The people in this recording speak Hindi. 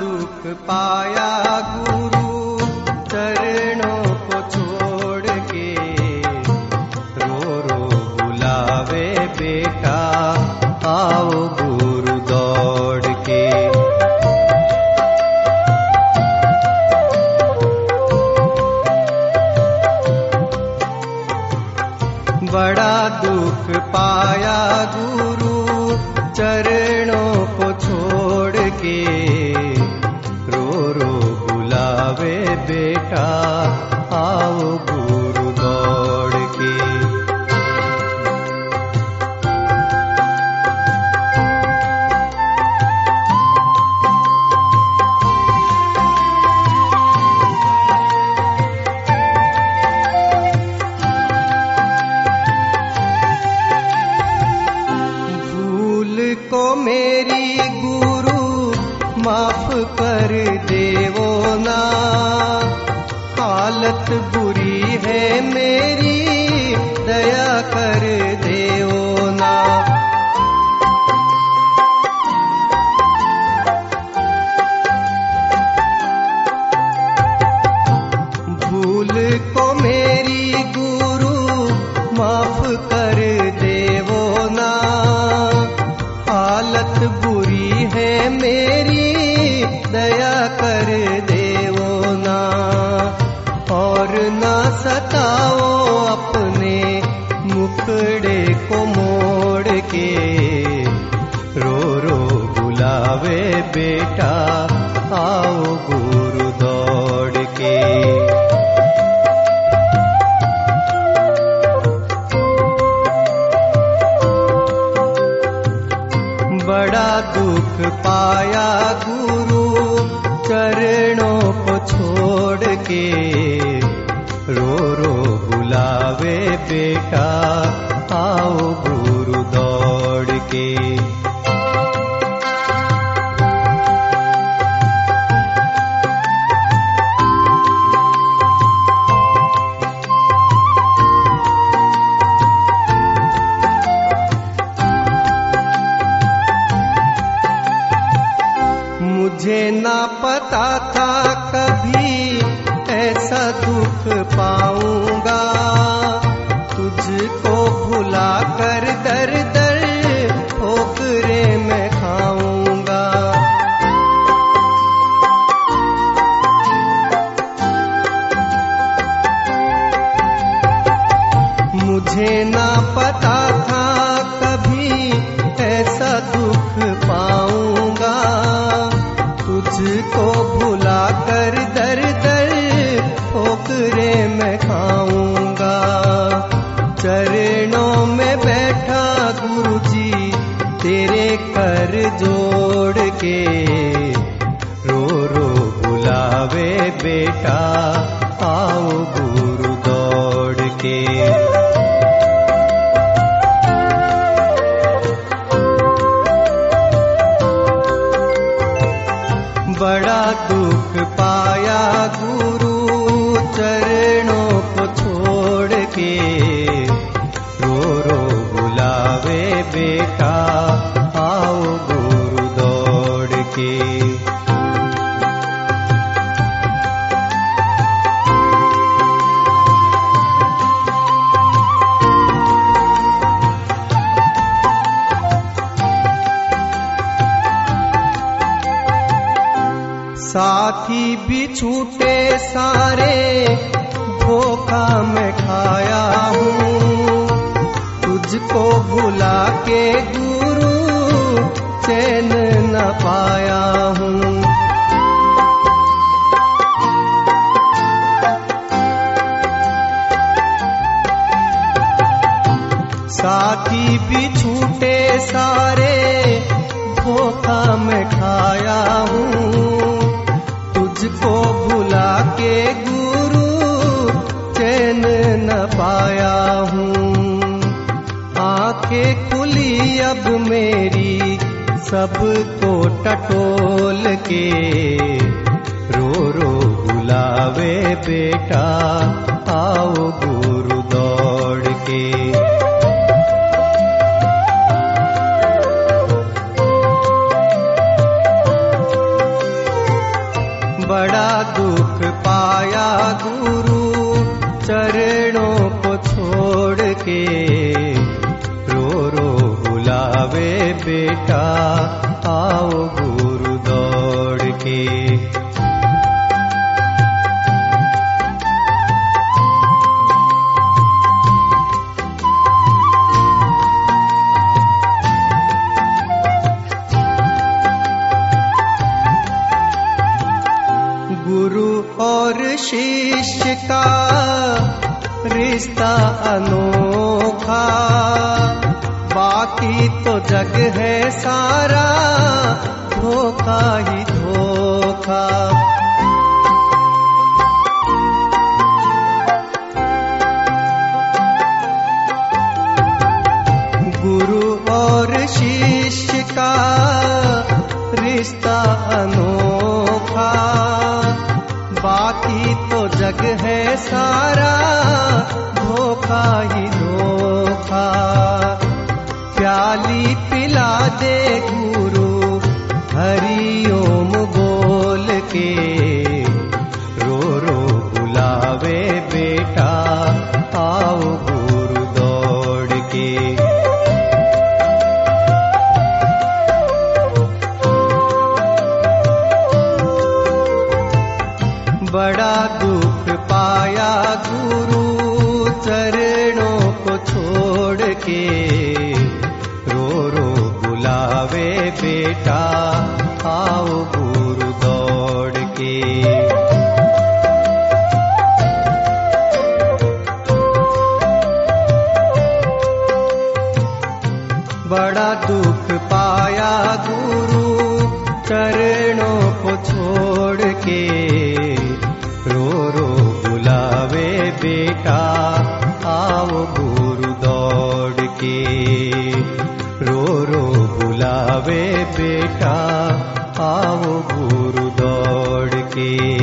दुख पाया गुरु चरणों को छोड़ के, रो रो बुलावे बेटा आओ गुरु दौड़ के। बड़ा दुख पाया गुरु चरणों को छोड़ के, रो रो बुलावे बेटा आओ गुरु दौड़ के। को मेरी गुरु माफ कर देवो ना, हालत बुरी है मेरी दया कर देवो ना। भूल को मेरी गुरु माफ कर देवो ना, हालत बुरी है मेरी दया कर देवो ना। और ना सताओ अपने मुखड़े को मोड़ के, रो रो बुलावे बेटा आओ गुरु दौड़ के। बड़ा दुख पाया गुरु चरणों को छोड़ के, रो रो बुलावे बेटा आओ गुरु दौड़ के। मुझे ना पता था कभी ऐसा दुख पाऊंगा, तुझको भुला कर दर दर ठोकरे मैं खाऊंगा। मुझे ना पता था कभी ऐसा दुख पाऊंगा, तुझको भुला कर दर दर ठोकरे मैं खाऊंगा। चरणों में बैठा गुरु जी तेरे कर जोड़ के, रो रो बुलावे बेटा आओ गुरु दौड़ के। बड़ा दुख पाया गुरु चरणों को छोड़ के, रो रो बुलावे बेटा आओ गुरु दौड़ के। साथी भी छूटे सारे धोखा मैं खाया हूँ, तुझको भुला के गुरु चैन न पाया हूँ। साथी भी छूटे सारे धोखा मैं खाया हूँ, तुझको भुला के गुरु चैन न पाया हूँ। आंखें खुली अब मेरी सबको टटोल के, रो रो बुलावे बेटा आओ गुरु दौड़ के। दुख पाया गुरु चरणों को छोड़ के, रो रो बुलावे बेटा आओ गुरु दौड़ के। शिष्य का रिश्ता अनोखा, बाकी तो जग है सारा धोखा ही धोखा। गुरु और शिष्य का रिश्ता अनोखा, बाकी तो जग है सारा धोखा ही धोखा। प्याली पिला दे गुरु हरि ओम बोल के, रो रो बुलावे बेटा आओ गुरु दौड़ के। बड़ा दुख पाया गुरु चरणों को छोड़ के, रो रो बुलावे बेटा आओ गुरु दौड़ के। बड़ा दुख पाया गुरु चरणों को छोड़ के, रो रो बुलावे बेटा आओ गुरु दौड़ के। रो रो बुलावे बेटा आओ गुरु दौड़ के।